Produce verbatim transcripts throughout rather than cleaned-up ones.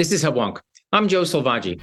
This is Hubwonk. I'm Joe Selvaggi.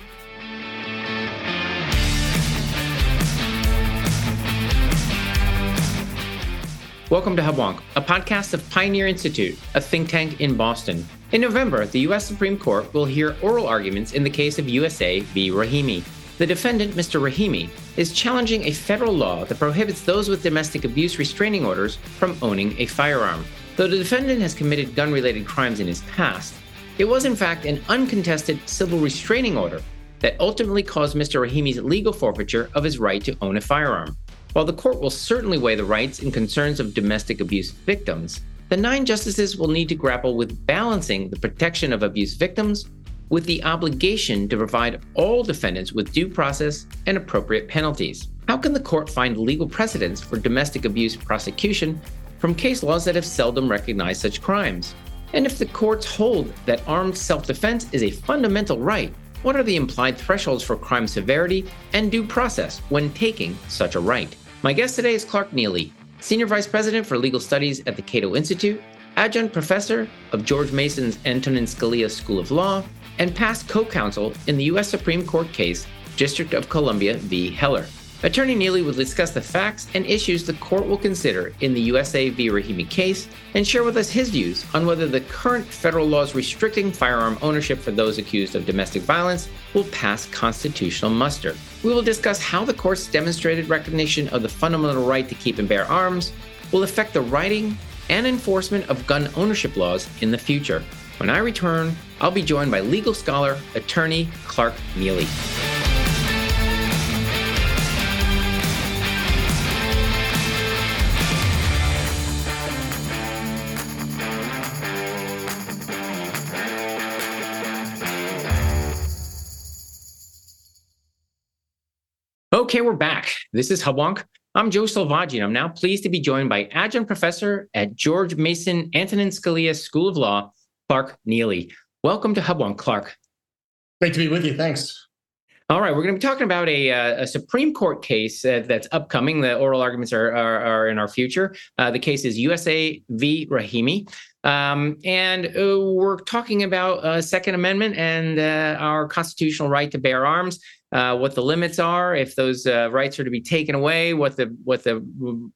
Welcome to Hubwonk, a podcast of Pioneer Institute, a think tank in Boston. In November, the U S Supreme Court will hear oral arguments in the case of U S A v. Rahimi. The defendant, Mister Rahimi, is challenging a federal law that prohibits those with domestic abuse restraining orders from owning a firearm. Though the defendant has committed gun-related crimes in his past, it was in fact an uncontested civil restraining order that ultimately caused Mister Rahimi's legal forfeiture of his right to own a firearm. While the court will certainly weigh the rights and concerns of domestic abuse victims, the nine justices will need to grapple with balancing the protection of abuse victims with the obligation to provide all defendants with due process and appropriate penalties. How can the court find legal precedents for domestic abuse prosecution from case laws that have seldom recognized such crimes? And if the courts hold that armed self-defense is a fundamental right, what are the implied thresholds for crime severity and due process when taking such a right? My guest today is Clark Neily, Senior Vice President for Legal Studies at the Cato Institute, Adjunct Professor of George Mason's Antonin Scalia School of Law, and past co-counsel in the U S Supreme Court case, District of Columbia v. Heller. Attorney Neily will discuss the facts and issues the court will consider in the U S A v. Rahimi case and share with us his views on whether the current federal laws restricting firearm ownership for those accused of domestic violence will pass constitutional muster. We will discuss how the court's demonstrated recognition of the fundamental right to keep and bear arms will affect the writing and enforcement of gun ownership laws in the future. When I return, I'll be joined by legal scholar, attorney Clark Neily. Okay, we're back. This is Hubwonk. I'm Joe Selvaggi, and I'm now pleased to be joined by adjunct professor at George Mason Antonin Scalia School of Law, Clark Neily. Welcome to Hubwonk, Clark. Great to be with you. Thanks. All right, we're going to be talking about a, uh, a Supreme Court case uh, that's upcoming. The oral arguments are are, are in our future. Uh, the case is U S A v. Rahimi, um, and uh, we're talking about uh, Second Amendment and uh, our constitutional right to bear arms. Uh, what the limits are, if those uh, rights are to be taken away, what the what the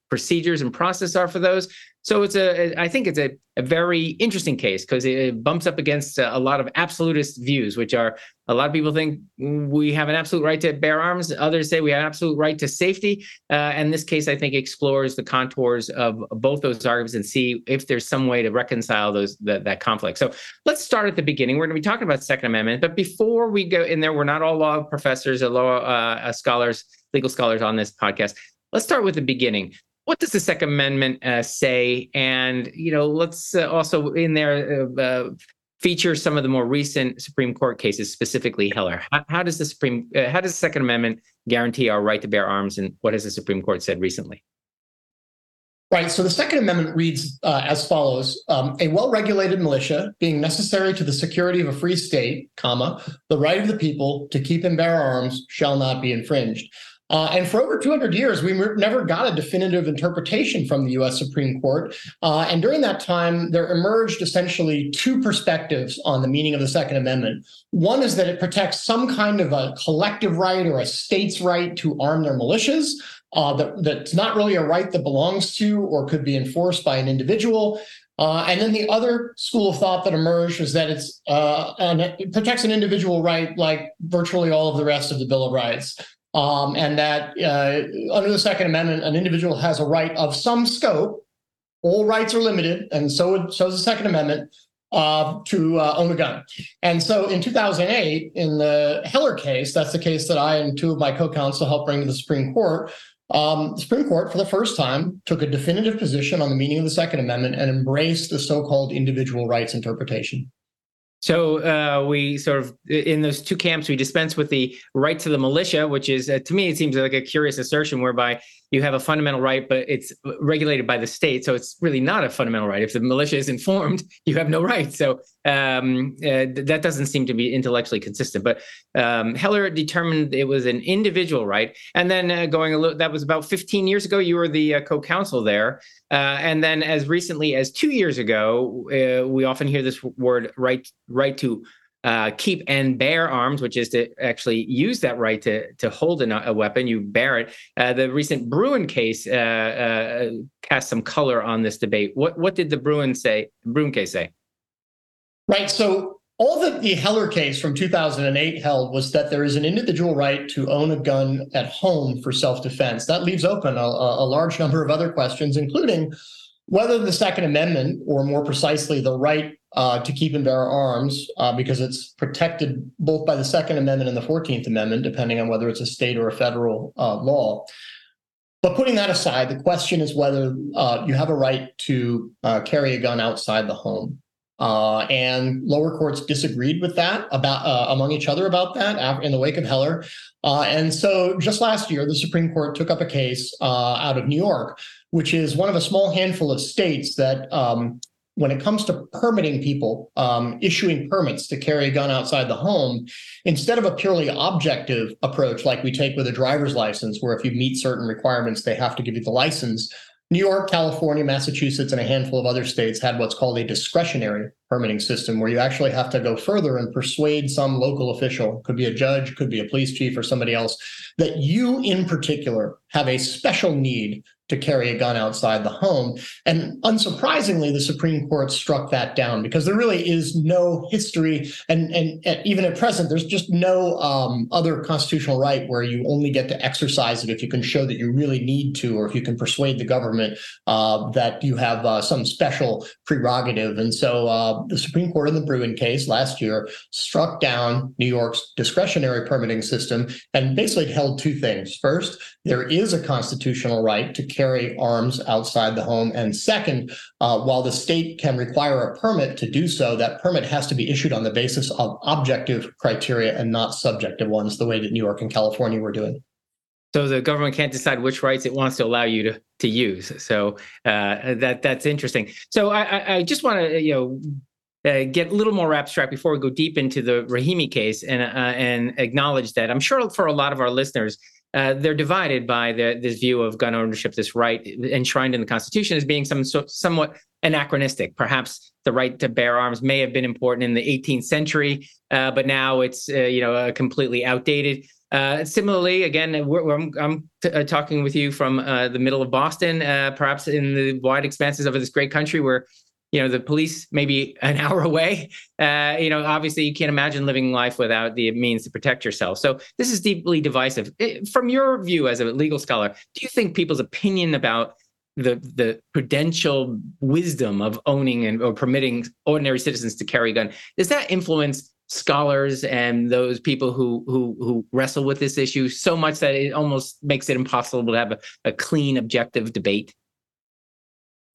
procedures and process are for those. So it's a, I think it's a, a very interesting case because it bumps up against a lot of absolutist views, which are a lot of people think we have an absolute right to bear arms. Others say we have an absolute right to safety. Uh, and this case, I think, explores the contours of both those arguments and see if there's some way to reconcile those that, that conflict. So let's start at the beginning. We're going to be talking about Second Amendment. But before we go in there, we're not all law professors or law uh, scholars, legal scholars on this podcast. Let's start with the beginning. What does the Second Amendment uh, say? And, you know, let's uh, also in there uh, uh, feature some of the more recent Supreme Court cases, specifically Heller. How, how does the Supreme, uh, how does the Second Amendment guarantee our right to bear arms? And what has the Supreme Court said recently? Right. So the Second Amendment reads uh, as follows. Um, a well-regulated militia being necessary to the security of a free state, comma, the right of the people to keep and bear arms shall not be infringed. Uh, and for over two hundred years, we never got a definitive interpretation from the U S Supreme Court. Uh, and during that time, there emerged essentially two perspectives on the meaning of the Second Amendment. One is that it protects some kind of a collective right or a state's right to arm their militias. Uh, that, that's not really a right that belongs to or could be enforced by an individual. Uh, and then the other school of thought that emerged is that it's uh, and it protects an individual right like virtually all of the rest of the Bill of Rights. Um, and that uh, under the Second Amendment, an individual has a right of some scope. All rights are limited, and so would, so is the Second Amendment uh, to uh, own a gun. And so in two thousand eight, in the Heller case, that's the case that I and two of my co-counsel helped bring to the Supreme Court, um, the Supreme Court for the first time took a definitive position on the meaning of the Second Amendment and embraced the so-called individual rights interpretation. So uh, we sort of, in those two camps, we dispense with the right to the militia, which is, uh, to me, it seems like a curious assertion whereby you have a fundamental right, but it's regulated by the state. So it's really not a fundamental right. If the militia isn't formed, you have no right. So um, uh, that doesn't seem to be intellectually consistent. But um, Heller determined it was an individual right. And then uh, going a little, that was about fifteen years ago, you were the uh, co-counsel there. Uh, and then as recently as two years ago, uh, we often hear this word right right to uh, keep and bear arms, which is to actually use that right to to hold an, a weapon. You bear it. Uh, the recent Bruen case uh, uh, cast some color on this debate. What what did the Bruen say? Bruen case say? Right. So all that the Heller case from two thousand eight held was that there is an individual right to own a gun at home for self-defense. That leaves open a, a large number of other questions, including whether the Second Amendment, or more precisely, the right uh, to keep and bear arms, uh, because it's protected both by the Second Amendment and the fourteenth Amendment, depending on whether it's a state or a federal uh, law. But putting that aside, the question is whether uh, you have a right to uh, carry a gun outside the home. Uh, and lower courts disagreed with that about uh, among each other about that in the wake of Heller. Uh, and so just last year, the Supreme Court took up a case uh, out of New York, which is one of a small handful of states that um, when it comes to permitting people, um, issuing permits to carry a gun outside the home, instead of a purely objective approach like we take with a driver's license, where if you meet certain requirements, they have to give you the license, New York, California, Massachusetts, and a handful of other states had what's called a discretionary permitting system, where you actually have to go further and persuade some local official, could be a judge, could be a police chief or somebody else, that you in particular have a special need to carry a gun outside the home. And unsurprisingly, the Supreme Court struck that down because there really is no history. And, and, and even at present, there's just no um, other constitutional right where you only get to exercise it if you can show that you really need to, or if you can persuade the government uh, that you have uh, some special prerogative. And so uh, the Supreme Court in the Bruen case last year struck down New York's discretionary permitting system and basically held two things. First, there is a constitutional right to carry arms outside the home. And second, uh, while the state can require a permit to do so, that permit has to be issued on the basis of objective criteria and not subjective ones, the way that New York and California were doing. So the government can't decide which rights it wants to allow you to, to use. So uh, that that's interesting. So I, I just want to, you know, Uh, get a little more abstract before we go deep into the Rahimi case, and uh, and acknowledge that I'm sure for a lot of our listeners, uh, they're divided by the, this view of gun ownership, this right enshrined in the Constitution, as being some so, somewhat anachronistic. Perhaps the right to bear arms may have been important in the eighteenth century, uh, but now it's uh, you know uh, completely outdated. Uh, similarly, again, we're, we're, I'm t- uh, talking with you from uh, the middle of Boston, uh, perhaps in the wide expanses of this great country where, you know, the police maybe an hour away. Uh, you know, obviously you can't imagine living life without the means to protect yourself. So this is deeply divisive. It, from your view as a legal scholar, do you think people's opinion about the the prudential wisdom of owning and or permitting ordinary citizens to carry a gun, does that influence scholars and those people who who who wrestle with this issue so much that it almost makes it impossible to have a, a clean, objective debate?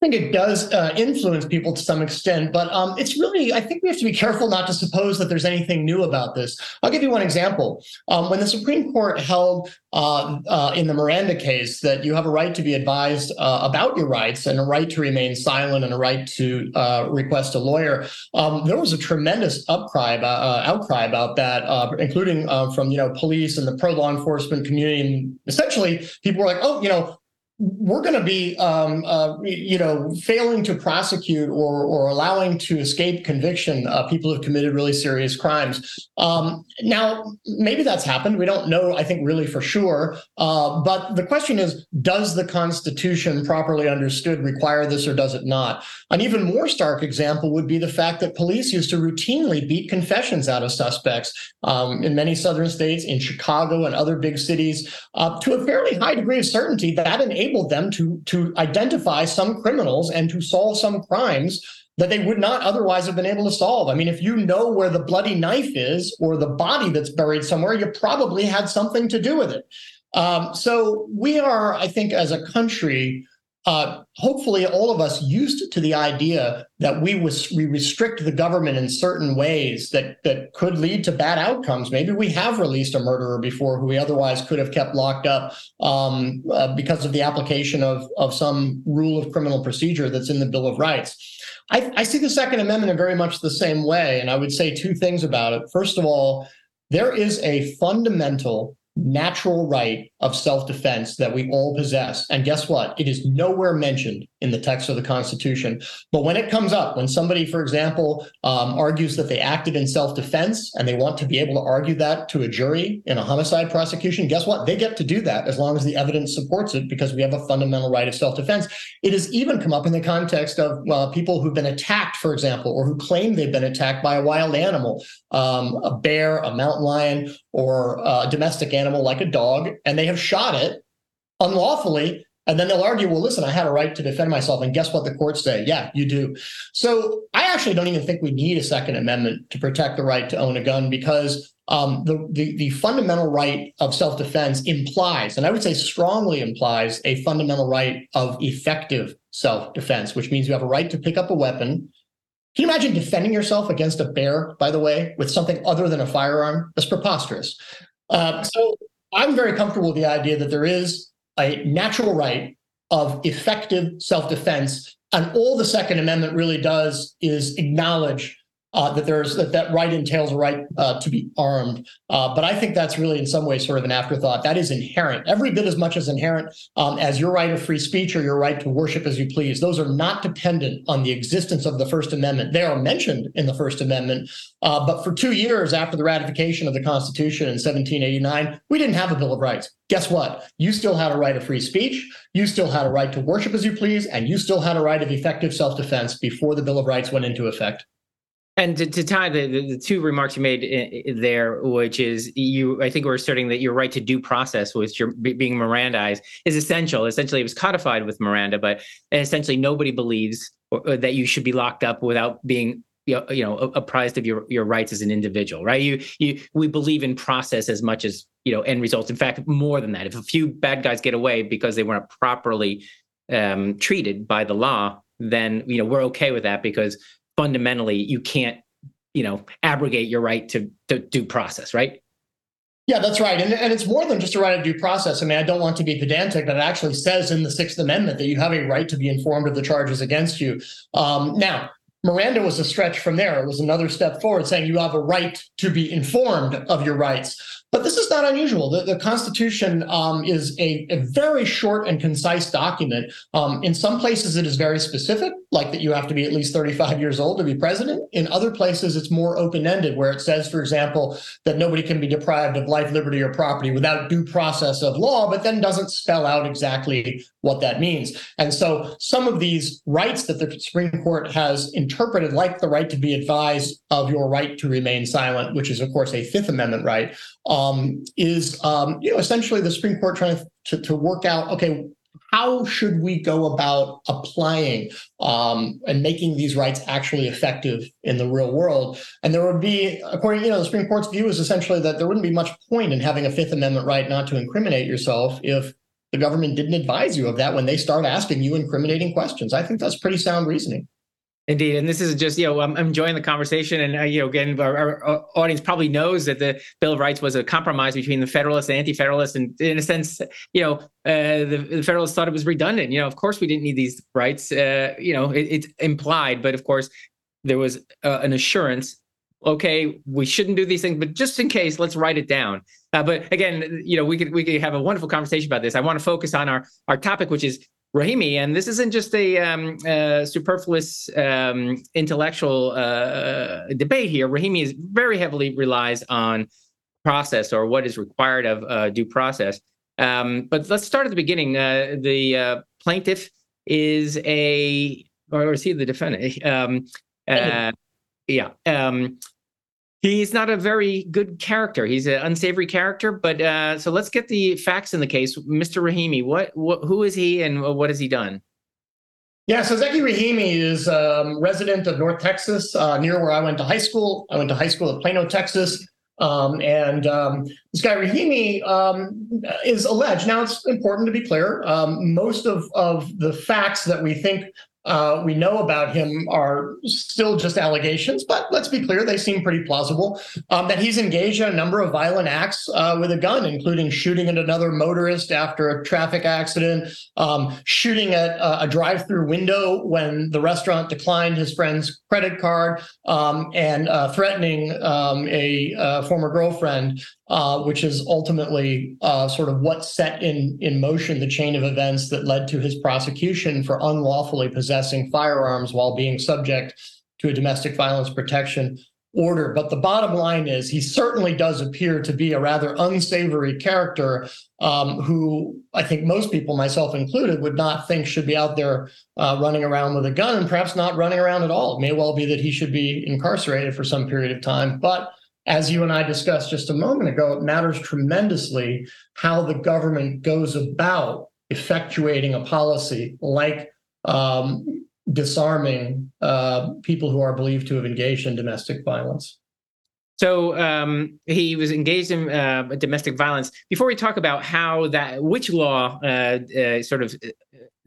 I think it does uh, influence people to some extent, but um, it's really, I think we have to be careful not to suppose that there's anything new about this. I'll give you one example. Um, when the Supreme Court held uh, uh, in the Miranda case that you have a right to be advised uh, about your rights and a right to remain silent and a right to uh, request a lawyer, um, there was a tremendous outcry, uh, outcry about that, uh, including uh, from, you know, police and the pro-law enforcement community. And essentially, people were like, oh, you know, we're going to be, um, uh, you know, failing to prosecute or or allowing to escape conviction uh, people who've committed really serious crimes. Um, now, maybe that's happened. We don't know, I think, really for sure. Uh, but the question is, does the Constitution, properly understood, require this or does it not? An even more stark example would be the fact that police used to routinely beat confessions out of suspects um, in many southern states, in Chicago and other big cities, uh, to a fairly high degree of certainty that enabled them to, to identify some criminals and to solve some crimes that they would not otherwise have been able to solve. I mean, if you know where the bloody knife is or the body that's buried somewhere, you probably had something to do with it. Um, so we are, I think, as a country, uh, hopefully all of us used to the idea that we was, we restrict the government in certain ways that, that could lead to bad outcomes. Maybe we have released a murderer before who we otherwise could have kept locked up um, uh, because of the application of, of some rule of criminal procedure that's in the Bill of Rights. I, I see the Second Amendment in very much the same way, and I would say two things about it. First of all, there is a fundamental natural right of self-defense that we all possess. And guess what? It is nowhere mentioned in the text of the Constitution. But when it comes up, when somebody, for example, um, argues that they acted in self-defense and they want to be able to argue that to a jury in a homicide prosecution, guess what? They get to do that as long as the evidence supports it, because we have a fundamental right of self-defense. It has even come up in the context of uh, people who've been attacked, for example, or who claim they've been attacked by a wild animal, um, a bear, a mountain lion, or a domestic animal like a dog, and they have shot it unlawfully. And then they'll argue, well, listen, I had a right to defend myself. And guess what the courts say? Yeah, you do. So I actually don't even think we need a Second Amendment to protect the right to own a gun, because um, the, the, the fundamental right of self-defense implies, and I would say strongly implies, a fundamental right of effective self-defense, which means you have a right to pick up a weapon. Can you imagine defending yourself against a bear, by the way, with something other than a firearm? That's preposterous. Uh, so I'm very comfortable with the idea that there is a natural right of effective self-defense. And all the Second Amendment really does is acknowledge uh, that there's that, that right entails a right uh, to be armed. Uh, but I think that's really in some way sort of an afterthought. That is inherent, every bit as much as inherent um, as your right of free speech or your right to worship as you please. Those are not dependent on the existence of the First Amendment. They are mentioned in the First Amendment. Uh, but for two years after the ratification of the Constitution in seventeen eighty-nine, we didn't have a Bill of Rights. Guess what? You still had a right of free speech, you still had a right to worship as you please, and you still had a right of effective self-defense before the Bill of Rights went into effect. And to, to tie the, the, the two remarks you made in, in there, which is you, I think we're asserting that your right to due process, which you're being Mirandized, is essential. Essentially, it was codified with Miranda, but essentially nobody believes or, or that you should be locked up without being, you know, you know, apprised of your, your rights as an individual, right? You, you, we believe in process as much as, you know, end results. In fact, more than that. If a few bad guys get away because they weren't properly um, treated by the law, then, you know, we're okay with that, because fundamentally, you can't, you know, abrogate your right to, to due process, right? Yeah, that's right. And, and it's more than just a right of due process. I mean, I don't want to be pedantic, but it actually says in the Sixth Amendment that you have a right to be informed of the charges against you. Um, now, Miranda was a stretch from there. It was another step forward, saying you have a right to be informed of your rights. But this is not unusual. The, the Constitution um, is a, a very short and concise document. Um, in some places, it is very specific, like that you have to be at least thirty-five years old to be president. In other places, it's more open-ended, where it says, for example, that nobody can be deprived of life, liberty, or property without due process of law, but then doesn't spell out exactly what that means. And so some of these rights that the Supreme Court has interpreted, like the right to be advised of your right to remain silent, which is, of course, a Fifth Amendment right, um, is um, you know, essentially the Supreme Court trying to, to, to work out, okay, how should we go about applying um, and making these rights actually effective in the real world? And there would be, according to you know, the Supreme Court's view is essentially that there wouldn't be much point in having a Fifth Amendment right not to incriminate yourself if the government didn't advise you of that when they start asking you incriminating questions. I think that's pretty sound reasoning. Indeed. And this is just, you know, I'm enjoying the conversation. And, uh, you know, again, our, our audience probably knows that the Bill of Rights was a compromise between the Federalists and Anti-Federalists. And in a sense, you know, uh, the, the Federalists thought it was redundant. You know, of course, we didn't need these rights. Uh, you know, it, it's implied. But of course, there was uh, an assurance, OK, we shouldn't do these things, but just in case, let's write it down. Uh, but again, you know, we could we could have a wonderful conversation about this. I want to focus on our our topic, which is Rahimi, and this isn't just a um, uh, superfluous um, intellectual uh, debate here. Rahimi is very heavily relies on process, or what is required of uh, due process. Um, but let's start at the beginning. Uh, the uh, plaintiff is a, or is he the defendant? Um, uh, yeah. Um, he's not a very good character. He's an unsavory character. But uh, so let's get the facts in the case. Mister Rahimi, what, what, who is he and what has he done? Yeah, so Zeki Rahimi is a um, resident of North Texas, uh, near where I went to high school. I went to high school at Plano, Texas. Um, and um, this guy Rahimi um, is alleged. Now, it's important to be clear. Um, most of, of the facts that we think uh, we know about him are still just allegations, but let's be clear, they seem pretty plausible, um, that he's engaged in a number of violent acts uh, with a gun, including shooting at another motorist after a traffic accident, um, shooting at a, a drive-through window when the restaurant declined his friend's credit card, um, and uh, threatening um, a, a former girlfriend, Uh, which is ultimately uh, sort of what set in, in motion the chain of events that led to his prosecution for unlawfully possessing firearms while being subject to a domestic violence protection order. But the bottom line is he certainly does appear to be a rather unsavory character um, who I think most people, myself included, would not think should be out there uh, running around with a gun, and perhaps not running around at all. It may well be that he should be incarcerated for some period of time, but as you and I discussed just a moment ago, it matters tremendously how the government goes about effectuating a policy like um, disarming uh, people who are believed to have engaged in domestic violence. So um, he was engaged in uh, domestic violence. Before we talk about how that, which law uh, uh, sort of,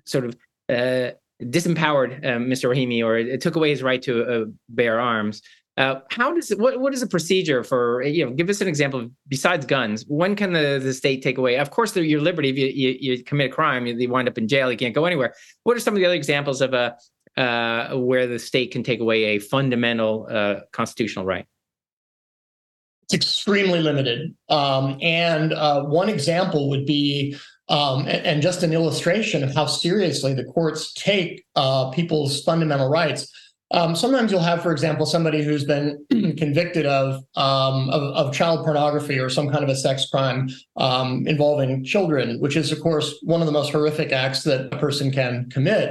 sort of uh, disempowered uh, Mister Rahimi, or it took away his right to uh, bear arms, Uh, how does it, what what is the procedure for, you know, give us an example of, besides guns, when can the, the state take away? Of course, your liberty, if you, you, you commit a crime, you, you wind up in jail, you can't go anywhere. What are some of the other examples of a, uh, where the state can take away a fundamental uh, constitutional right? It's extremely limited. Um, and uh, one example would be, um, and, and just an illustration of how seriously the courts take uh, people's fundamental rights. Um, sometimes you'll have, for example, somebody who's been convicted of, um, of of child pornography or some kind of a sex crime um, involving children, which is, of course, one of the most horrific acts that a person can commit.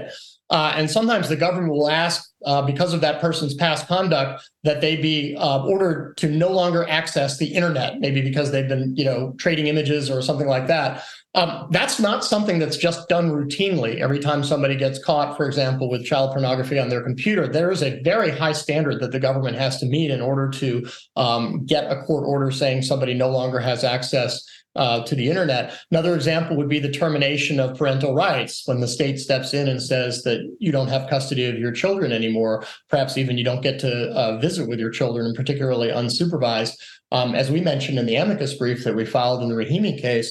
Uh, and sometimes the government will ask, uh, because of that person's past conduct, that they be uh, ordered to no longer access the internet, maybe because they've been, you know, trading images or something like that. Um, that's not something that's just done routinely. Every time somebody gets caught, for example, with child pornography on their computer, there is a very high standard that the government has to meet in order to um, get a court order saying somebody no longer has access uh, to the internet. Another example would be the termination of parental rights, when the state steps in and says that you don't have custody of your children anymore. Perhaps even you don't get to uh, visit with your children, and particularly unsupervised. Um, as we mentioned in the amicus brief that we filed in the Rahimi case,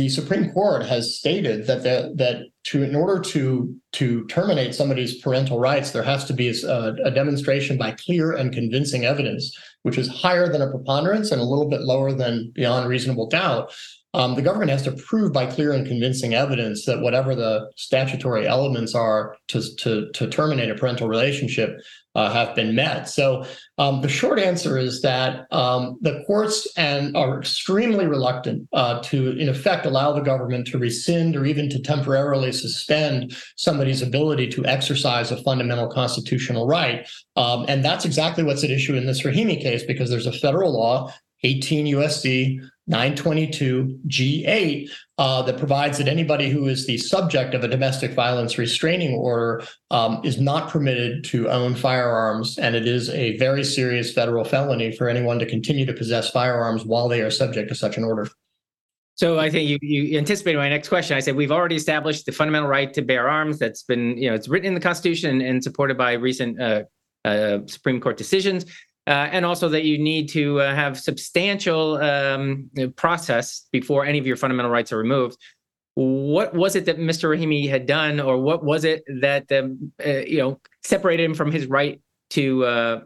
the Supreme Court has stated that the, that to in order to to terminate somebody's parental rights, there has to be a, a demonstration by clear and convincing evidence, which is higher than a preponderance and a little bit lower than beyond reasonable doubt. Um, the government has to prove by clear and convincing evidence that whatever the statutory elements are to to, to terminate a parental relationship Uh, have been met. So um, the short answer is that um, the courts and are extremely reluctant uh, to, in effect, allow the government to rescind or even to temporarily suspend somebody's ability to exercise a fundamental constitutional right. Um, and that's exactly what's at issue in this Rahimi case, because there's a federal law, eighteen U S C nine twenty-two G eight, uh, that provides that anybody who is the subject of a domestic violence restraining order um, is not permitted to own firearms, and it is a very serious federal felony for anyone to continue to possess firearms while they are subject to such an order. So I think you, you anticipated my next question. I said we've already established the fundamental right to bear arms. That's been, you know, it's written in the Constitution and supported by recent uh, uh, Supreme Court decisions. Uh, and also that you need to uh, have substantial um, process before any of your fundamental rights are removed. What was it that Mister Rahimi had done, or what was it that um, uh, you know separated him from his right to uh,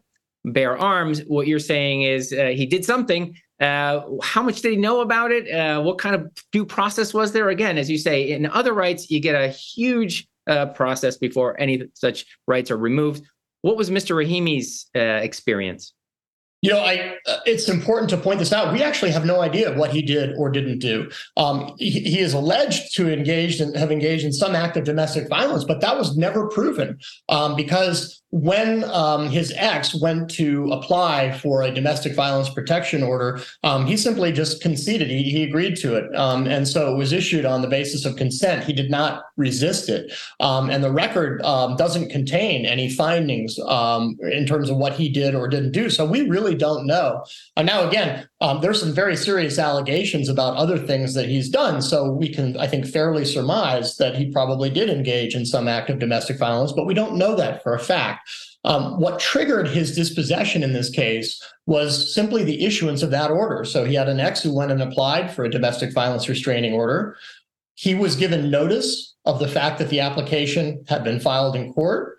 bear arms? What you're saying is uh, he did something. Uh, how much did he know about it? Uh, what kind of due process was there? Again, as you say, in other rights, you get a huge uh, process before any such rights are removed. What was Mister Rahimi's uh, experience? You know, I, uh, it's important to point this out. We actually have no idea what he did or didn't do. Um, he, he is alleged to engaged and have engaged in some act of domestic violence, but that was never proven um, because when um, his ex went to apply for a domestic violence protection order, um, he simply just conceded. He, he agreed to it. Um, and so it was issued on the basis of consent. He did not resist it. Um, and the record um, doesn't contain any findings um, in terms of what he did or didn't do. So we really don't know. And now, again, um, there's some very serious allegations about other things that he's done. So we can, I think, fairly surmise that he probably did engage in some act of domestic violence, but we don't know that for a fact. Um, what triggered his dispossession in this case was simply the issuance of that order. So he had an ex who went and applied for a domestic violence restraining order. He was given notice of the fact that the application had been filed in court.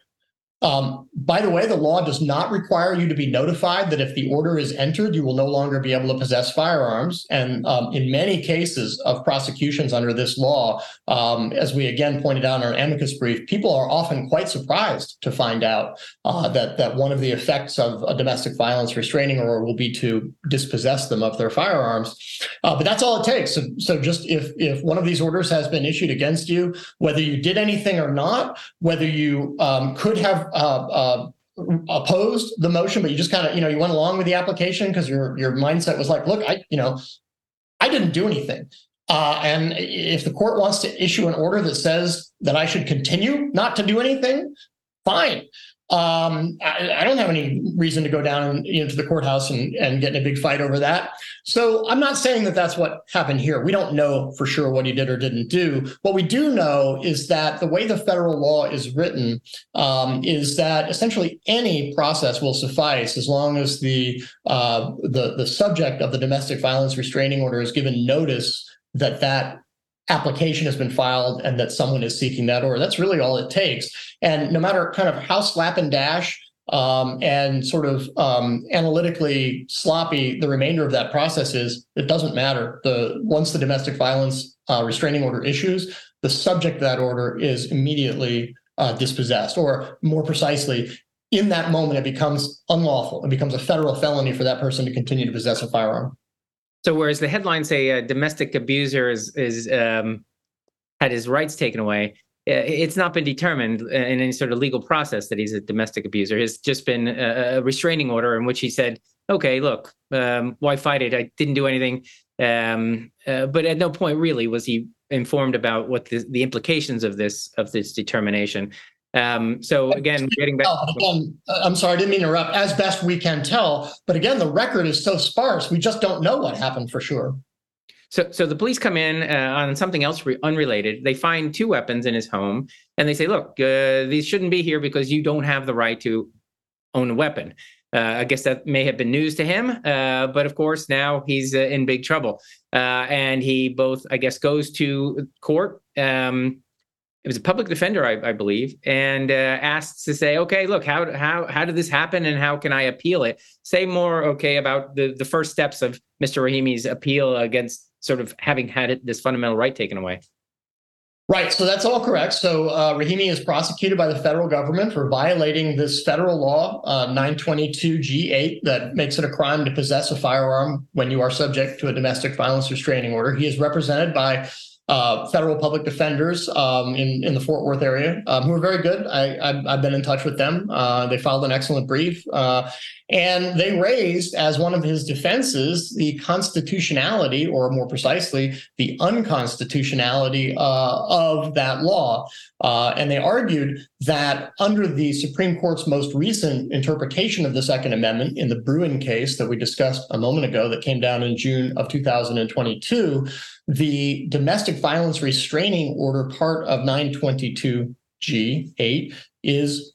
Um, by the way, the law does not require you to be notified that if the order is entered, you will no longer be able to possess firearms. And um, in many cases of prosecutions under this law, um, as we again pointed out in our amicus brief, people are often quite surprised to find out uh, that, that one of the effects of a domestic violence restraining order will be to dispossess them of their firearms. Uh, but that's all it takes. So, so just if, if one of these orders has been issued against you, whether you did anything or not, whether you um, could have Uh, uh, opposed the motion, but you just kind of, you know, you went along with the application because your your mindset was like, look, I, you know, I didn't do anything. Uh, and if the court wants to issue an order that says that I should continue not to do anything, fine. Um, I, I don't have any reason to go down into the courthouse and, and get in a big fight over that. So I'm not saying that that's what happened here. We don't know for sure what he did or didn't do. What we do know is that the way the federal law is written um, is that essentially any process will suffice as long as the, uh, the, the subject of the domestic violence restraining order is given notice that that application has been filed and that someone is seeking that order. That's really all it takes. And no matter kind of how slap and dash um, and sort of um, analytically sloppy the remainder of that process is, it doesn't matter. The once the domestic violence uh, restraining order issues, the subject of that order is immediately uh, dispossessed, or more precisely, in that moment, it becomes unlawful. It becomes a federal felony for that person to continue to possess a firearm. So whereas the headlines say a domestic abuser is, is um, had his rights taken away, it's not been determined in any sort of legal process that he's a domestic abuser. It's just been a restraining order in which he said, okay, look, um, why fight it? I didn't do anything. Um, uh, but at no point really was he informed about what the, the implications of this of this determination. Um, so again, getting back. Oh, again, I'm sorry, I didn't mean to interrupt. As best we can tell, but again, the record is so sparse, we just don't know what happened for sure. So, so the police come in uh, on something else re- unrelated. They find two weapons in his home, and they say, "Look, uh, these shouldn't be here because you don't have the right to own a weapon." Uh, I guess that may have been news to him, uh, but of course now he's uh, in big trouble. Uh, and he both, I guess, goes to court. Um, It was a public defender, I, I believe, and uh, asked to say, "Okay, look, how how how did this happen, and how can I appeal it?" Say more, okay, about the, the first steps of Mister Rahimi's appeal against sort of having had it, this fundamental right taken away. Right, so that's all correct. So uh, Rahimi is prosecuted by the federal government for violating this federal law, uh, nine twenty-two G eight, that makes it a crime to possess a firearm when you are subject to a domestic violence restraining order. He is represented by Uh, federal public defenders um, in, in the Fort Worth area, um, who are very good. I, I've, I've been in touch with them. Uh, they filed an excellent brief. Uh, and they raised as one of his defenses the constitutionality, or more precisely, the unconstitutionality uh, of that law. Uh, and they argued that under the Supreme Court's most recent interpretation of the Second Amendment in the Bruen case that we discussed a moment ago that came down in June of two thousand twenty-two, the domestic violence restraining order part of nine twenty-two G eight is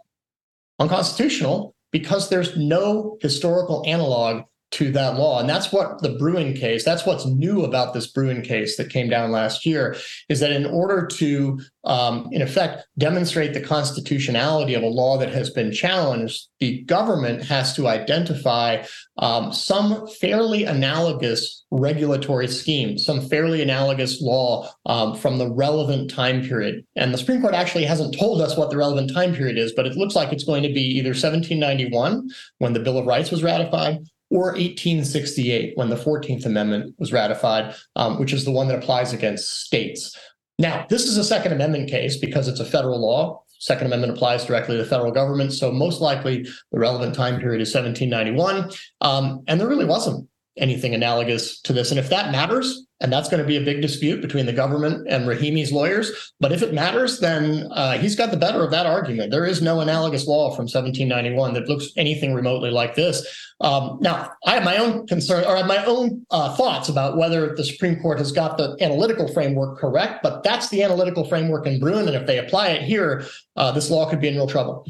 unconstitutional because there's no historical analog to that law. And that's what the Bruen case, that's what's new about this Bruen case that came down last year, is that in order to, um, in effect, demonstrate the constitutionality of a law that has been challenged, the government has to identify um, some fairly analogous regulatory scheme, some fairly analogous law um, from the relevant time period. And the Supreme Court actually hasn't told us what the relevant time period is, but it looks like it's going to be either seventeen ninety-one, when the Bill of Rights was ratified, or eighteen sixty-eight, when the fourteenth Amendment was ratified, um, which is the one that applies against states. Now, this is a Second Amendment case because it's a federal law. Second Amendment applies directly to the federal government. So most likely the relevant time period is seventeen ninety-one. Um, and there really wasn't anything analogous to this. And if that matters, and that's going to be a big dispute between the government and Rahimi's lawyers, but if it matters, then uh, he's got the better of that argument. There is no analogous law from seventeen ninety-one that looks anything remotely like this. Um, now, I have my own concern, or I have my own uh, thoughts about whether the Supreme Court has got the analytical framework correct, but that's the analytical framework in Bruen, and if they apply it here, uh, this law could be in real trouble.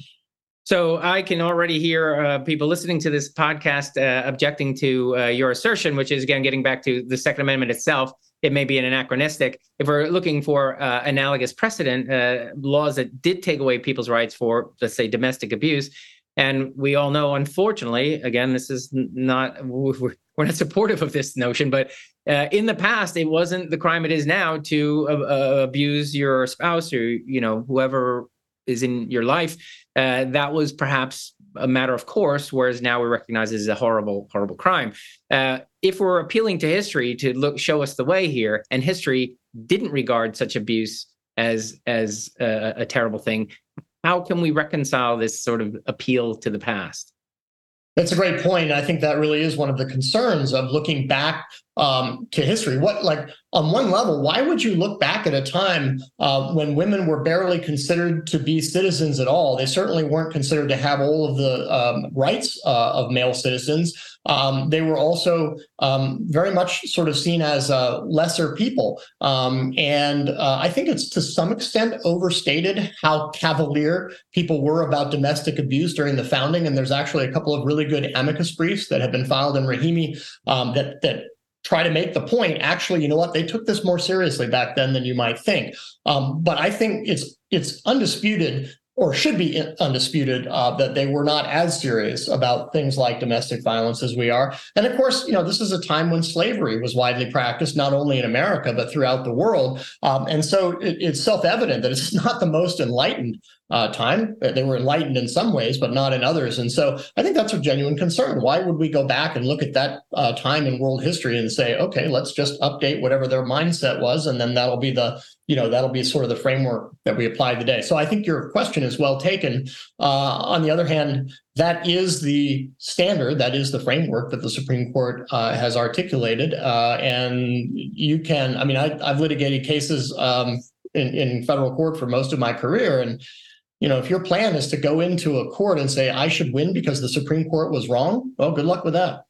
So I can already hear uh, people listening to this podcast uh, objecting to uh, your assertion, which is, again, getting back to the Second Amendment itself. It may be an anachronistic. If we're looking for uh, analogous precedent, uh, laws that did take away people's rights for, let's say, domestic abuse. And we all know, unfortunately, again, this is not, we're not supportive of this notion, but uh, in the past, it wasn't the crime it is now to uh, abuse your spouse or, you know, whoever is in your life. Uh, that was perhaps a matter of course, whereas now we recognize it as a horrible, horrible crime. Uh, if we're appealing to history to look, show us the way here, and history didn't regard such abuse as as uh, a terrible thing, how can we reconcile this sort of appeal to the past? That's a great point. I think that really is one of the concerns of looking back um, to history. What, like, on one level, why would you look back at a time uh, when women were barely considered to be citizens at all? They certainly weren't considered to have all of the um, rights uh, of male citizens. Um, they were also um, very much sort of seen as uh, lesser people. Um, and uh, I think it's to some extent overstated how cavalier people were about domestic abuse during the founding. And there's actually a couple of really good amicus briefs that have been filed in Rahimi um, that that. try to make the point, actually, you know what, they took this more seriously back then than you might think. Um, but I think it's it's undisputed, or should be undisputed, uh, that they were not as serious about things like domestic violence as we are. And of course, you know, this is a time when slavery was widely practiced, not only in America, but throughout the world. Um, and so it, it's self-evident that it's not the most enlightened uh, time. They were enlightened in some ways, but not in others. And so I think that's a genuine concern. Why would we go back and look at that uh, time in world history and say, okay, let's just update whatever their mindset was, and then that'll be the you know, that'll be sort of the framework that we apply today. So I think your question is well taken. Uh, on the other hand, that is the standard, that is the framework that the Supreme Court uh, has articulated. Uh, and you can, I mean, I, I've litigated cases um, in, in federal court for most of my career. And, you know, if your plan is to go into a court and say, I should win because the Supreme Court was wrong, well, good luck with that.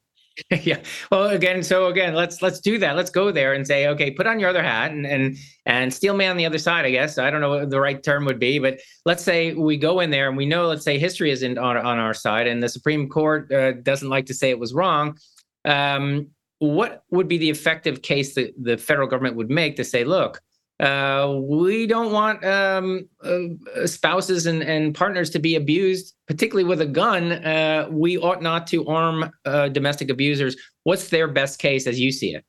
Yeah. Well, again, so again, let's let's do that. Let's go there and say, okay, put on your other hat and and and steel man on the other side, I guess. I don't know what the right term would be, but let's say we go in there and we know, let's say history isn't on, on our side and the Supreme Court uh, doesn't like to say it was wrong. Um, what would be the effective case that the federal government would make to say, look, uh, we don't want um, uh, spouses and, and partners to be abused, particularly with a gun. Uh, we ought not to arm uh, domestic abusers. What's their best case as you see it?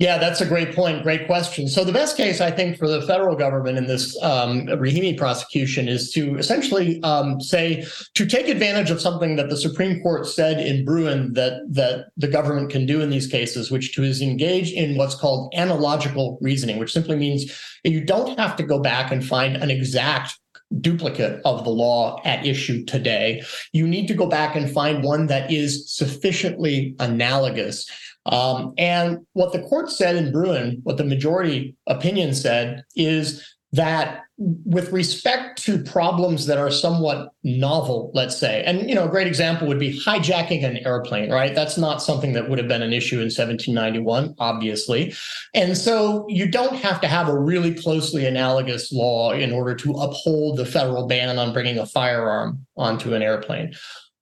Yeah, that's a great point. Great question. So the best case, I think, for the federal government in this um, Rahimi prosecution is to essentially um, say, to take advantage of something that the Supreme Court said in Bruen that, that the government can do in these cases, which to is engage in what's called analogical reasoning, which simply means you don't have to go back and find an exact duplicate of the law at issue today. You need to go back and find one that is sufficiently analogous. Um, and what the court said in Bruen, what the majority opinion said, is that with respect to problems that are somewhat novel, let's say, and, you know, a great example would be hijacking an airplane, right? That's not something that would have been an issue in seventeen ninety-one, obviously. And so you don't have to have a really closely analogous law in order to uphold the federal ban on bringing a firearm onto an airplane.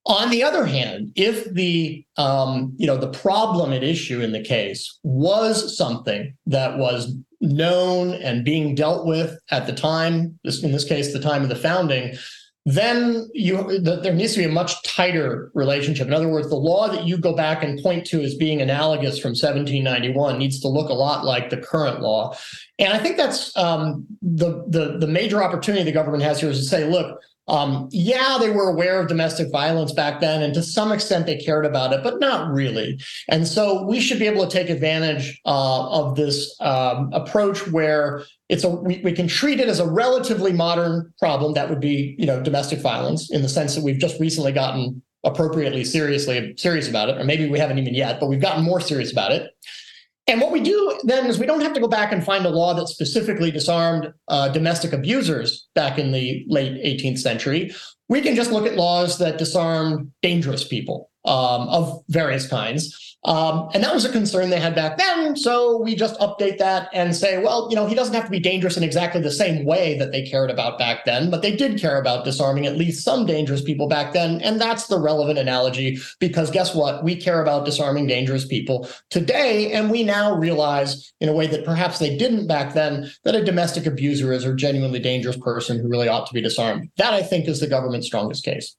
On the other hand, if the um, you know the problem at issue in the case was something that was known and being dealt with at the time, in this case, the time of the founding, then you the, there needs to be a much tighter relationship. In other words, the law that you go back and point to as being analogous from seventeen ninety-one needs to look a lot like the current law. And I think that's um, the, the the major opportunity the government has here is to say, look, Um, yeah, they were aware of domestic violence back then, and to some extent they cared about it, but not really. And so we should be able to take advantage uh, of this um, approach where it's a, we, we can treat it as a relatively modern problem. That would be, you know, domestic violence, in the sense that we've just recently gotten appropriately seriously serious about it, or maybe we haven't even yet, but we've gotten more serious about it. And what we do then is we don't have to go back and find a law that specifically disarmed uh, domestic abusers back in the late eighteenth century. We can just look at laws that disarmed dangerous people um, of various kinds. Um, and that was a concern they had back then. So we just update that and say, well, you know, he doesn't have to be dangerous in exactly the same way that they cared about back then, but they did care about disarming at least some dangerous people back then. And that's the relevant analogy, because guess what? We care about disarming dangerous people today. And we now realize, in a way that perhaps they didn't back then, that a domestic abuser is a genuinely dangerous person who really ought to be disarmed. That, I think, is the government's strongest case.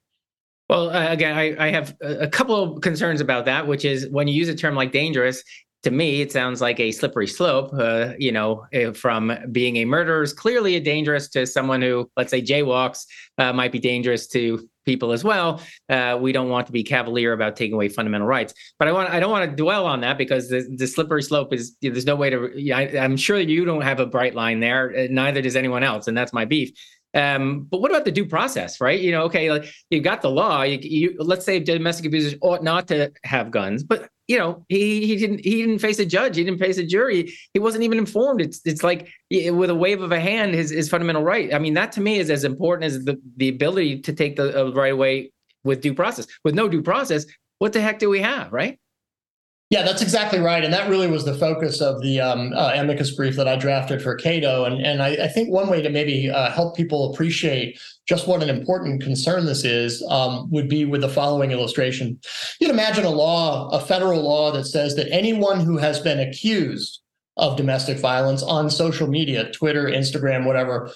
Well, uh, again, I, I have a couple of concerns about that, which is when you use a term like dangerous, to me, it sounds like a slippery slope, uh, you know, from being a murderer is clearly a dangerous to someone who, let's say, jaywalks, uh, might be dangerous to people as well. Uh, we don't want to be cavalier about taking away fundamental rights. But I want I don't want to dwell on that, because the, the slippery slope is, you know, there's no way to, I, I'm sure you don't have a bright line there, neither does anyone else, and that's my beef. Um, but what about the due process, right? You know, okay, like you've got the law. You, you, let's say domestic abusers ought not to have guns, but you know, he he didn't he didn't face a judge, he didn't face a jury, he wasn't even informed. It's it's like with a wave of a hand, his his fundamental right. I mean, that to me is as important as the the ability to take the uh, right away with due process. With no due process, what the heck do we have, right? Yeah, that's exactly right. And that really was the focus of the um, uh, amicus brief that I drafted for Cato. And, and I, I think one way to maybe uh, help people appreciate just what an important concern this is um, would be with the following illustration. You'd imagine a law, a federal law that says that anyone who has been accused of domestic violence on social media, Twitter, Instagram, whatever,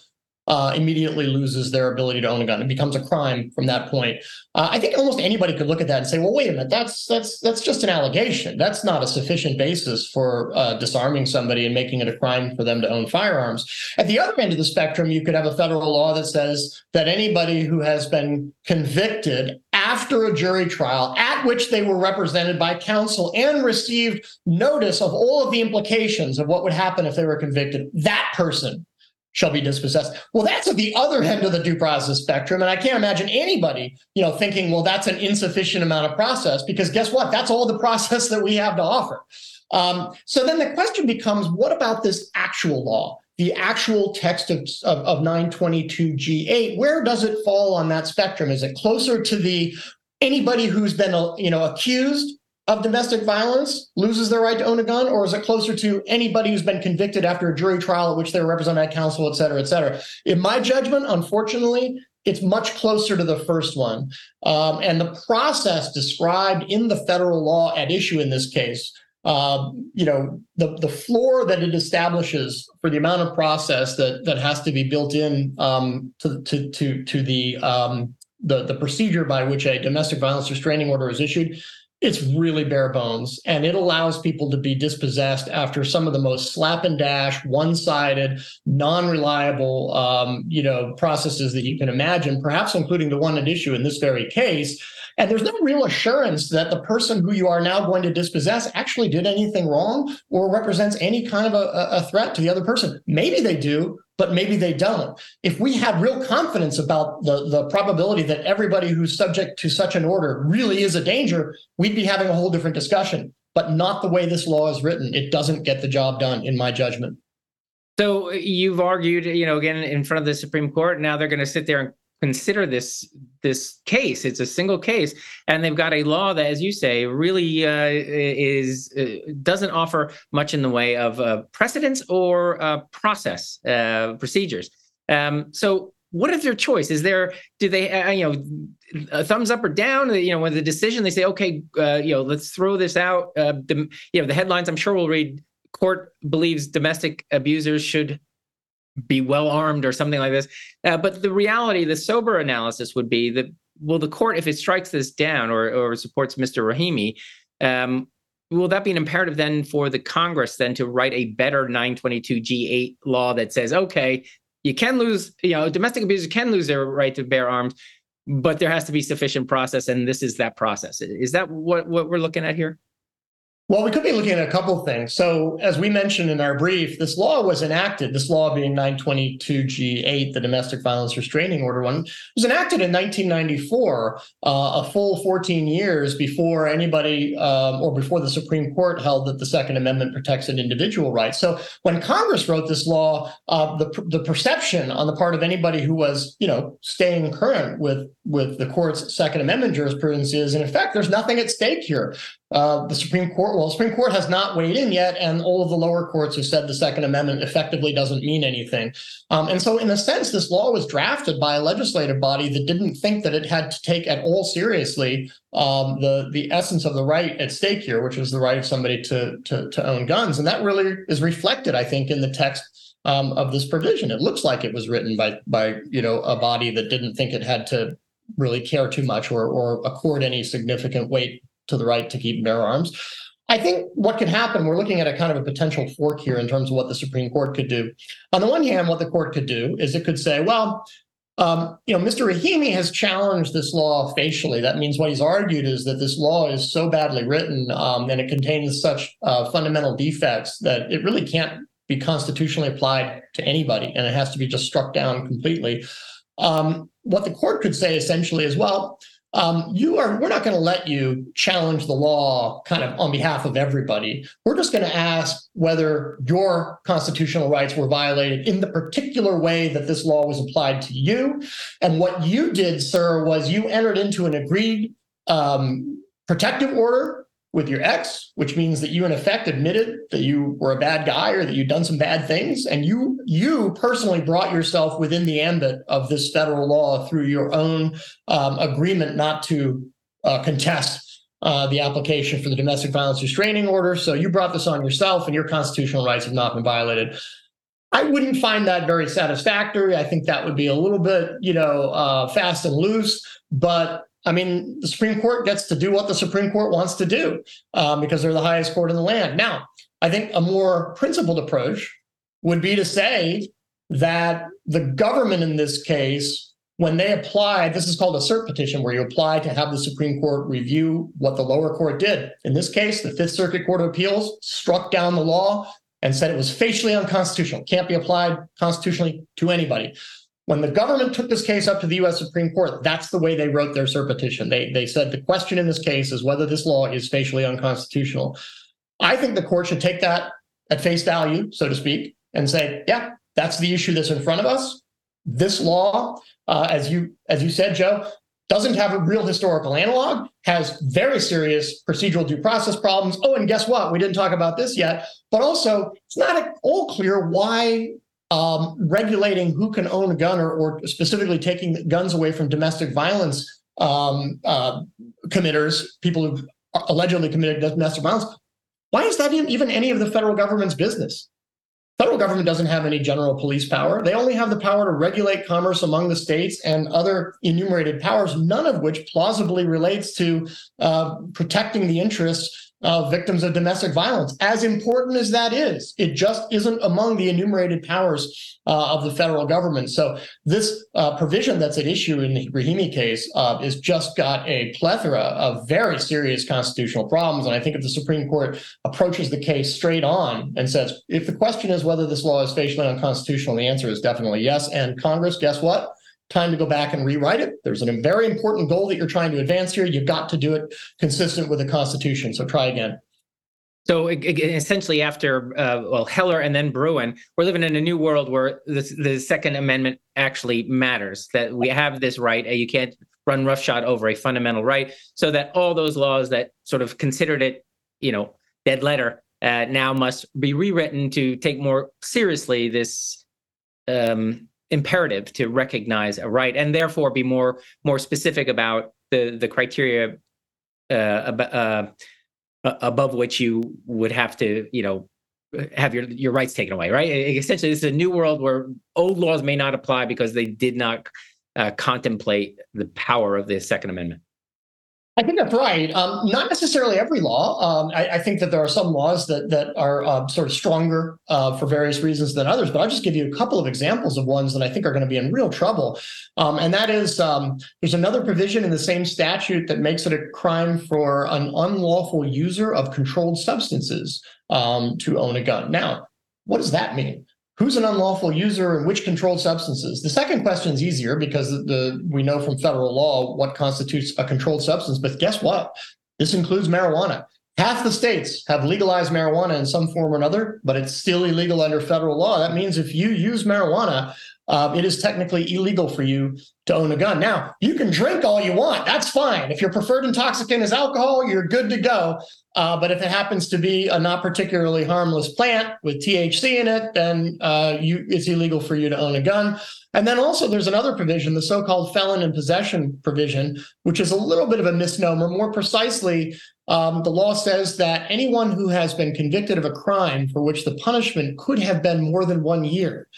Uh, immediately loses their ability to own a gun. It becomes a crime from that point. Uh, I think almost anybody could look at that and say, well, wait a minute, that's that's that's just an allegation. That's not a sufficient basis for uh, disarming somebody and making it a crime for them to own firearms. At the other end of the spectrum, you could have a federal law that says that anybody who has been convicted after a jury trial at which they were represented by counsel and received notice of all of the implications of what would happen if they were convicted, that person shall be dispossessed. Well, that's at the other end of the due process spectrum. And I can't imagine anybody, you know, thinking, well, that's an insufficient amount of process, because guess what? That's all the process that we have to offer. Um, so then the question becomes, what about this actual law, the actual text of, of, of nine twenty-two G eight? Where does it fall on that spectrum? Is it closer to the anybody who's been, you know, accused of domestic violence loses their right to own a gun, or is it closer to anybody who's been convicted after a jury trial at which they were represented by counsel, et cetera, et cetera? In my judgment, unfortunately, it's much closer to the first one. Um, and the process described in the federal law at issue in this case, uh, you know, the, the floor that it establishes for the amount of process that that has to be built in um, to, to, to, to the, um, the, the procedure by which a domestic violence restraining order is issued, it's really bare bones, and it allows people to be dispossessed after some of the most slap and dash, one-sided, non-reliable, um, you know, processes that you can imagine, perhaps including the one at issue in this very case. And there's no real assurance that the person who you are now going to dispossess actually did anything wrong or represents any kind of a, a threat to the other person. Maybe they do, but maybe they don't. If we had real confidence about the, the probability that everybody who's subject to such an order really is a danger, we'd be having a whole different discussion, but not the way this law is written. It doesn't get the job done, in my judgment. So you've argued, you know, again, in front of the Supreme Court, now they're going to sit there and consider this this case. It's a single case, and they've got a law that, as you say, really uh, is uh, doesn't offer much in the way of uh, precedents or uh, process uh, procedures. Um, so, what is their choice? Is there do they uh, you know a thumbs up or down? You know, with the decision, they say, okay, uh, you know, let's throw this out. Uh, the, you know, the headlines I'm sure we'll read: court believes domestic abusers should be well armed, or something like this. Uh, but the reality, the sober analysis would be that, will the court, if it strikes this down or, or supports Mister Rahimi, um, will that be an imperative then for the Congress then to write a better nine twenty-two G eight law that says, okay, You can lose, you know, domestic abusers can lose their right to bear arms, but there has to be sufficient process, and this is that process. Is that what, what we're looking at here? Well, we could be looking at a couple of things. So as we mentioned in our brief, this law was enacted, this law being nine twenty-two G eight, the domestic violence restraining order one, was enacted in nineteen ninety-four, uh, a full fourteen years before anybody um, or before the Supreme Court held that the Second Amendment protects an individual right. So when Congress wrote this law, uh, the the perception on the part of anybody who was, you know, staying current with, with the court's Second Amendment jurisprudence is, in effect, there's nothing at stake here. Uh, the Supreme Court, well, the Supreme Court has not weighed in yet, and all of the lower courts have said the Second Amendment effectively doesn't mean anything. Um, and so in a sense, this law was drafted by a legislative body that didn't think that it had to take at all seriously um, the, the essence of the right at stake here, which is the right of somebody to, to, to own guns. And that really is reflected, I think, in the text um, of this provision. It looks like it was written by, by, you know, a body that didn't think it had to really care too much or, or accord any significant weight to the right to keep and bear arms. I think what could happen, we're looking at a kind of a potential fork here in terms of what the Supreme Court could do. On the one hand, what the court could do is it could say, well, um, you know, Mister Rahimi has challenged this law facially. That means what he's argued is that this law is so badly written um, and it contains such uh, fundamental defects that it really can't be constitutionally applied to anybody, and it has to be just struck down completely. Um, what the court could say essentially is, well, Um, you are, we're not going to let you challenge the law kind of on behalf of everybody. We're just going to ask whether your constitutional rights were violated in the particular way that this law was applied to you. And what you did, sir, was you entered into an agreed um, protective order with your ex, which means that you in effect admitted that you were a bad guy or that you'd done some bad things. And you you personally brought yourself within the ambit of this federal law through your own um, agreement not to uh, contest uh, the application for the domestic violence restraining order. So you brought this on yourself and your constitutional rights have not been violated. I wouldn't find that very satisfactory. I think that would be a little bit, you know, uh, fast and loose, but I mean, the Supreme Court gets to do what the Supreme Court wants to do um, because they're the highest court in the land. Now, I think a more principled approach would be to say that the government in this case, when they apply, this is called a cert petition, where you apply to have the Supreme Court review what the lower court did. In this case, the Fifth Circuit Court of Appeals struck down the law and said it was facially unconstitutional, can't be applied constitutionally to anybody. When the government took this case up to the U S Supreme Court, that's the way they wrote their cert petition. They, they said the question in this case is whether this law is facially unconstitutional. I think the court should take that at face value, so to speak, and say, yeah, that's the issue that's in front of us. This law, uh, as you as you said, Joe, doesn't have a real historical analog, has very serious procedural due process problems. Oh, and guess what? We didn't talk about this yet. But also, it's not at all clear why Um, regulating who can own a gun or, or specifically taking guns away from domestic violence um, uh, committers, people who allegedly committed domestic violence, why is that even any of the federal government's business? Federal government doesn't have any general police power. They only have the power to regulate commerce among the states and other enumerated powers, none of which plausibly relates to uh, protecting the interests of victims of domestic violence. As important as that is, it just isn't among the enumerated powers uh, of the federal government. So this uh, provision that's at issue in the Rahimi case uh, is just got a plethora of very serious constitutional problems. And I think if the Supreme Court approaches the case straight on and says, if the question is whether this law is facially unconstitutional, the answer is definitely yes. And Congress, guess what? Time to go back and rewrite it. There's a very important goal that you're trying to advance here. You've got to do it consistent with the Constitution. So try again. So essentially after, uh, well, Heller and then Bruen, we're living in a new world where this, the Second Amendment actually matters, that we have this right. You can't run roughshod over a fundamental right, so that all those laws that sort of considered it, you know, dead letter uh, now must be rewritten to take more seriously this um imperative to recognize a right, and therefore be more more specific about the the criteria uh, ab- uh, above which you would have to, you know, have your, your rights taken away, right? Essentially, this is a new world where old laws may not apply because they did not uh, contemplate the power of the Second Amendment. I think that's right. Um, not necessarily every law. Um, I, I think that there are some laws that that are uh, sort of stronger uh, for various reasons than others. But I'll just give you a couple of examples of ones that I think are going to be in real trouble. Um, and that is, um, there's another provision in the same statute that makes it a crime for an unlawful user of controlled substances um, to own a gun. Now, what does that mean? Who's an unlawful user and which controlled substances? The second question is easier because the, the, we know from federal law what constitutes a controlled substance. But guess what? This includes marijuana. Half the states have legalized marijuana in some form or another, but it's still illegal under federal law. That means if you use marijuana, uh, it is technically illegal for you to own a gun. Now, you can drink all you want. That's fine. If your preferred intoxicant is alcohol, you're good to go. Uh, but if it happens to be a not particularly harmless plant with T H C in it, then uh, you, it's illegal for you to own a gun. And then also there's another provision, the so-called felon in possession provision, which is a little bit of a misnomer. More precisely, um, the law says that anyone who has been convicted of a crime for which the punishment could have been more than one year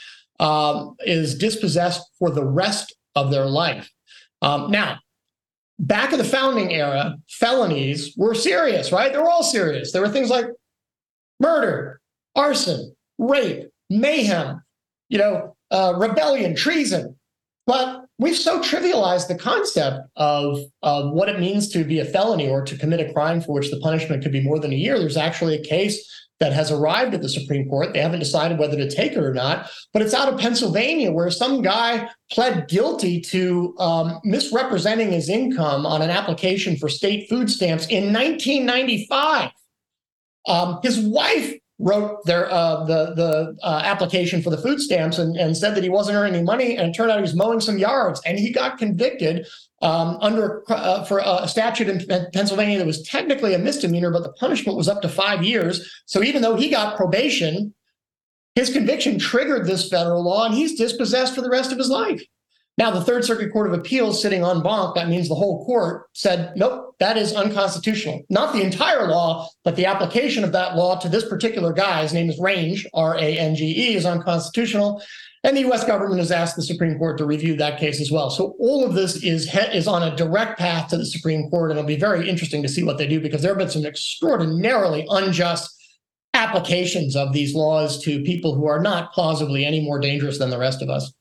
um, is dispossessed for the rest of their life. Um, now, back in the founding era, felonies were serious, right? They were all serious. There were things like murder, arson, rape, mayhem, you know, uh, rebellion, treason. But we've so trivialized the concept of, of what it means to be a felony or to commit a crime for which the punishment could be more than a year. There's actually a case that has arrived at the Supreme Court. They haven't decided whether to take it or not, but it's out of Pennsylvania where some guy pled guilty to um, misrepresenting his income on an application for state food stamps in nineteen ninety-five. Um, his wife wrote their uh, the the uh, application for the food stamps and, and said that he wasn't earning any money, and it turned out he was mowing some yards, and he got convicted um, under uh, for a statute in Pennsylvania that was technically a misdemeanor, but the punishment was up to five years. So even though he got probation, his conviction triggered this federal law, and he's dispossessed for the rest of his life. Now, the Third Circuit Court of Appeals sitting en banc, that means the whole court, said, nope, that is unconstitutional. Not the entire law, but the application of that law to this particular guy, his name is Range, R A N G E, is unconstitutional. And the U S government has asked the Supreme Court to review that case as well. So all of this is is on a direct path to the Supreme Court, and it'll be very interesting to see what they do, because there have been some extraordinarily unjust applications of these laws to people who are not plausibly any more dangerous than the rest of us.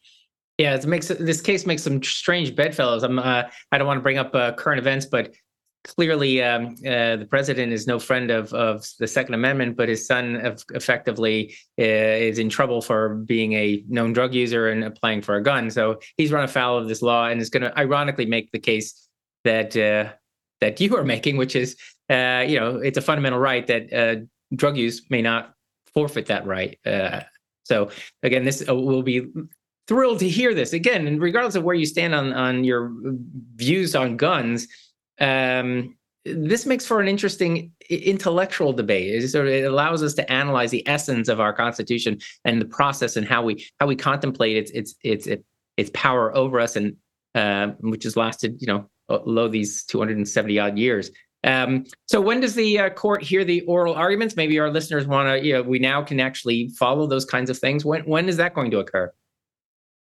Yeah, it makes this case makes some strange bedfellows. I'm, uh, I don't want to bring up uh, current events, but clearly um, uh, the president is no friend of, of the Second Amendment, but his son effectively uh, is in trouble for being a known drug user and applying for a gun. So he's run afoul of this law, and is going to ironically make the case that uh, that you are making, which is, uh, you know, it's a fundamental right that uh, drug use may not forfeit that right. Uh, so again, this will be... thrilled to hear this again, and regardless of where you stand on on your views on guns, um, this makes for an interesting intellectual debate. It, sort of, it allows us to analyze the essence of our Constitution and the process and how we how we contemplate its its its its power over us, and uh, which has lasted, you know, low these two hundred seventy odd years. Um, so when does the uh, court hear the oral arguments? Maybe our listeners want to, you know, we now can actually follow those kinds of things. When when is that going to occur?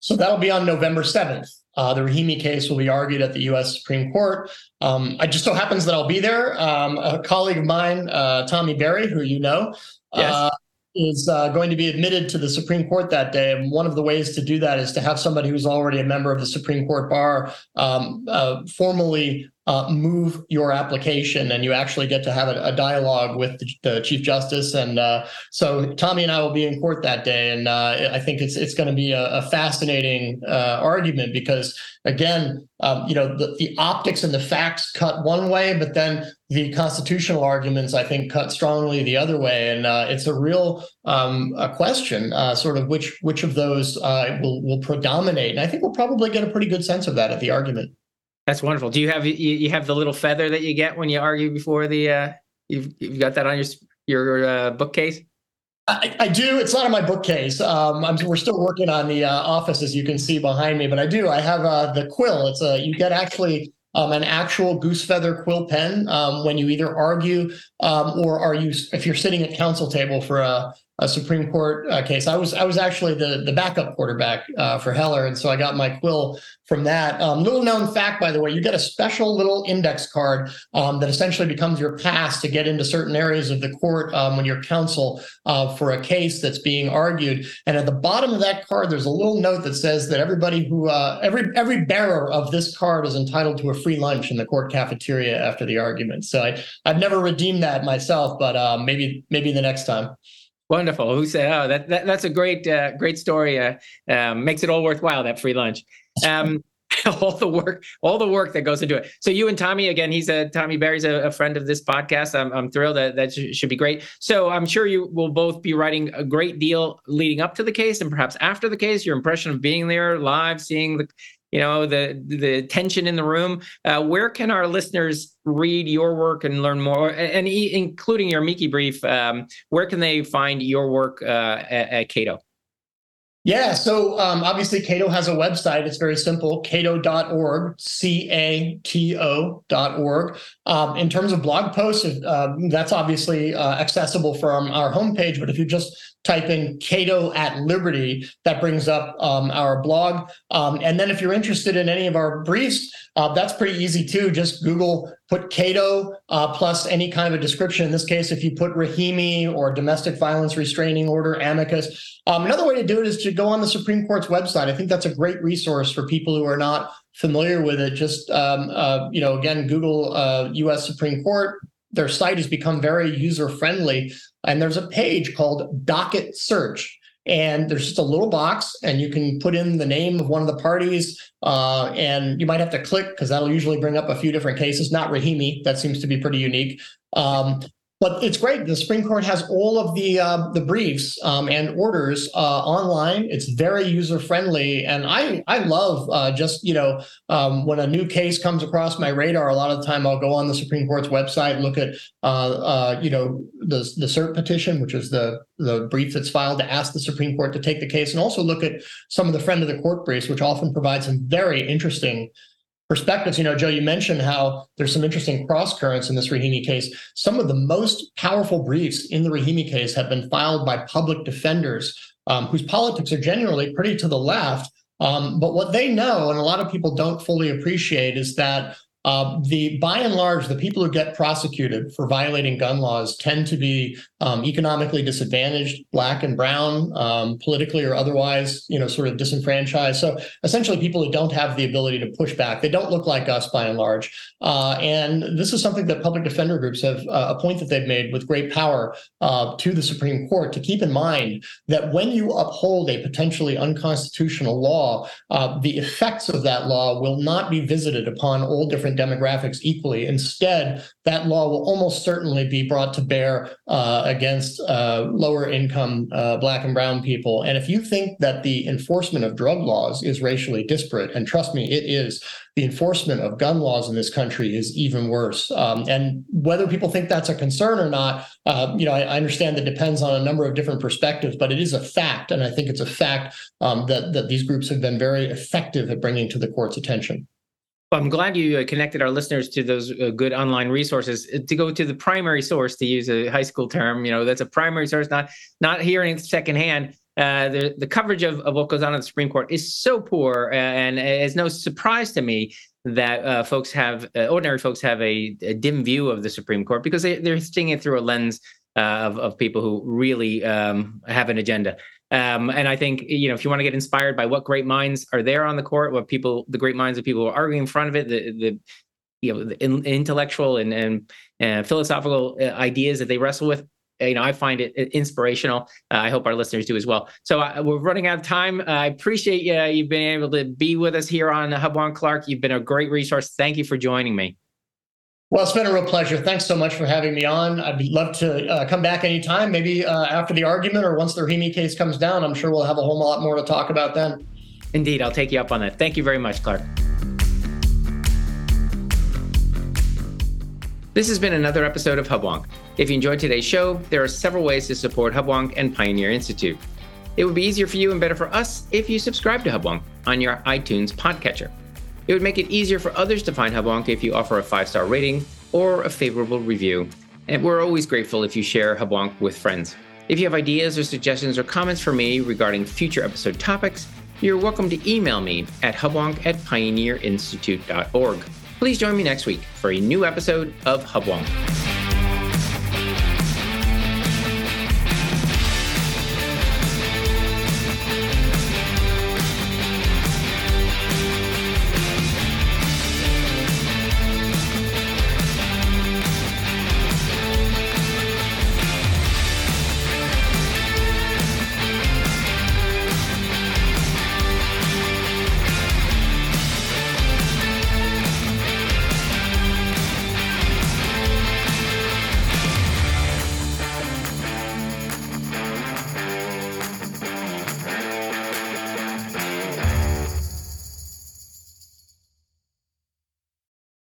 So that'll be on November seventh. Uh, the Rahimi case will be argued at the U S Supreme Court. Um, it just so happens that I'll be there. Um, a colleague of mine, uh, Tommy Berry, who you know, yes. uh, is uh, going to be admitted to the Supreme Court that day. And one of the ways to do that is to have somebody who's already a member of the Supreme Court bar um, uh, formally uh, move your application. And you actually get to have a, a dialogue with the, the Chief Justice. And uh, so Tommy and I will be in court that day. And uh, I think it's it's going to be a, a fascinating uh, argument because, again, um, you know, the, the optics and the facts cut one way, but then the constitutional arguments, I think, cut strongly the other way. And uh, it's a real um, a question, uh, sort of which which of those uh, will, will predominate. And I think we'll probably get a pretty good sense of that at the argument. That's wonderful. Do you have you, you have the little feather that you get when you argue before the uh, you've you've got that on your your uh, bookcase? I, I do. It's not on my bookcase. Um, I'm, we're still working on the uh, office, as you can see behind me. But I do. I have uh, the quill. It's a you get actually. Um, an actual goose feather quill pen um, when you either argue um, or are you if you're sitting at counsel table for a a Supreme Court uh, case. I was I was actually the the backup quarterback uh, for Heller, and so I got my quill from that. Um, little known fact, by the way, you get a special little index card um, that essentially becomes your pass to get into certain areas of the court um, when you're counsel uh, for a case that's being argued. And at the bottom of that card, there's a little note that says that everybody who uh, every every bearer of this card is entitled to a free lunch in the court cafeteria after the argument. So I, I've never redeemed that myself, but uh, maybe maybe the next time. Wonderful. Who said, oh, that, that that's a great, uh, great story. Uh, um, makes it all worthwhile, that free lunch. Um, all the work, all the work that goes into it. So you and Tommy, again, he's a, Tommy Berry's a, a friend of this podcast. I'm, I'm thrilled that that sh- should be great. So I'm sure you will both be writing a great deal leading up to the case and perhaps after the case, your impression of being there live, seeing the, you know, the, the tension in the room. Uh, where can our listeners read your work and learn more, and, and including your Miki brief, um, where can they find your work uh, at, at Cato? Yeah, so um, obviously Cato has a website. It's very simple, cato dot org, C A T O dot org. Um, in terms of blog posts, uh, that's obviously uh, accessible from our homepage, but if you just type in Cato at Liberty, that brings up um, our blog. Um, and then if you're interested in any of our briefs, uh, that's pretty easy too. Just Google, put Cato uh, plus any kind of a description. In this case, if you put Rahimi or domestic violence restraining order, amicus. Um, another way to do it is to go on the Supreme Court's website. I think that's a great resource for people who are not familiar with it. Just, um, uh, you know, again, Google uh, U S Supreme Court. Their site has become very user-friendly, and there's a page called Docket Search, and there's just a little box, and you can put in the name of one of the parties, uh, and you might have to click because that'll usually bring up a few different cases, not Rahimi. That seems to be pretty unique. Um, But it's great. The Supreme Court has all of the uh, the briefs um, and orders uh, online. It's very user friendly, and I I love uh, just you know um, when a new case comes across my radar. A lot of the time, I'll go on the Supreme Court's website, look at uh, uh, you know the the cert petition, which is the the brief that's filed to ask the Supreme Court to take the case, and also look at some of the friend of the court briefs, which often provide some very interesting perspectives. You know, Joe, you mentioned how there's some interesting cross currents in this Rahimi case. Some of the most powerful briefs in the Rahimi case have been filed by public defenders um, whose politics are generally pretty to the left. Um, but what they know, and a lot of people don't fully appreciate, is that uh, the by and large, the people who get prosecuted for violating gun laws tend to be um, economically disadvantaged, black and brown, um, politically or otherwise, you know, sort of disenfranchised. So essentially people who don't have the ability to push back, they don't look like us by and large. Uh, and this is something that public defender groups have uh, a point that they've made with great power uh, to the Supreme Court to keep in mind that when you uphold a potentially unconstitutional law, uh, the effects of that law will not be visited upon all different demographics equally. Instead, that law will almost certainly be brought to bear uh, against uh, lower income uh, black and brown people. And if you think that the enforcement of drug laws is racially disparate, and trust me, it is, the enforcement of gun laws in this country is even worse. Um, and whether people think that's a concern or not, uh, you know, I, I understand that depends on a number of different perspectives, but it is a fact. And I think it's a fact um, that, that these groups have been very effective at bringing to the court's attention. I'm glad you connected our listeners to those uh, good online resources. To go to the primary source, to use a high school term, you know, that's a primary source, not not hearing secondhand. Uh, the, the coverage of, of what goes on at the Supreme Court is so poor, and it's no surprise to me that uh, folks have, uh, ordinary folks have a, a dim view of the Supreme Court because they, they're seeing it through a lens uh, of, of people who really um, have an agenda. Um, and I think, you know, if you want to get inspired by what great minds are there on the court, what people, the great minds of people who are arguing in front of it, the, the you know, the in, intellectual and, and uh, philosophical ideas that they wrestle with, you know, I find it inspirational. Uh, I hope our listeners do as well. So uh, we're running out of time. Uh, I appreciate uh, you've been able to be with us here on Hubwonk Clark. You've been a great resource. Thank you for joining me. Well, it's been a real pleasure. Thanks so much for having me on. I'd love to uh, come back anytime, maybe uh, after the argument or once the Rahimi case comes down. I'm sure we'll have a whole lot more to talk about then. Indeed. I'll take you up on that. Thank you very much, Clark. This has been another episode of Hubwonk. If you enjoyed today's show, there are several ways to support Hubwonk and Pioneer Institute. It would be easier for you and better for us if you subscribe to Hubwonk on your iTunes podcatcher. It would make it easier for others to find Hubwonk if you offer a five-star rating or a favorable review. And we're always grateful if you share Hubwonk with friends. If you have ideas or suggestions or comments for me regarding future episode topics, you're welcome to email me at hubwonk at pioneer institute dot org. Please join me next week for a new episode of Hubwonk.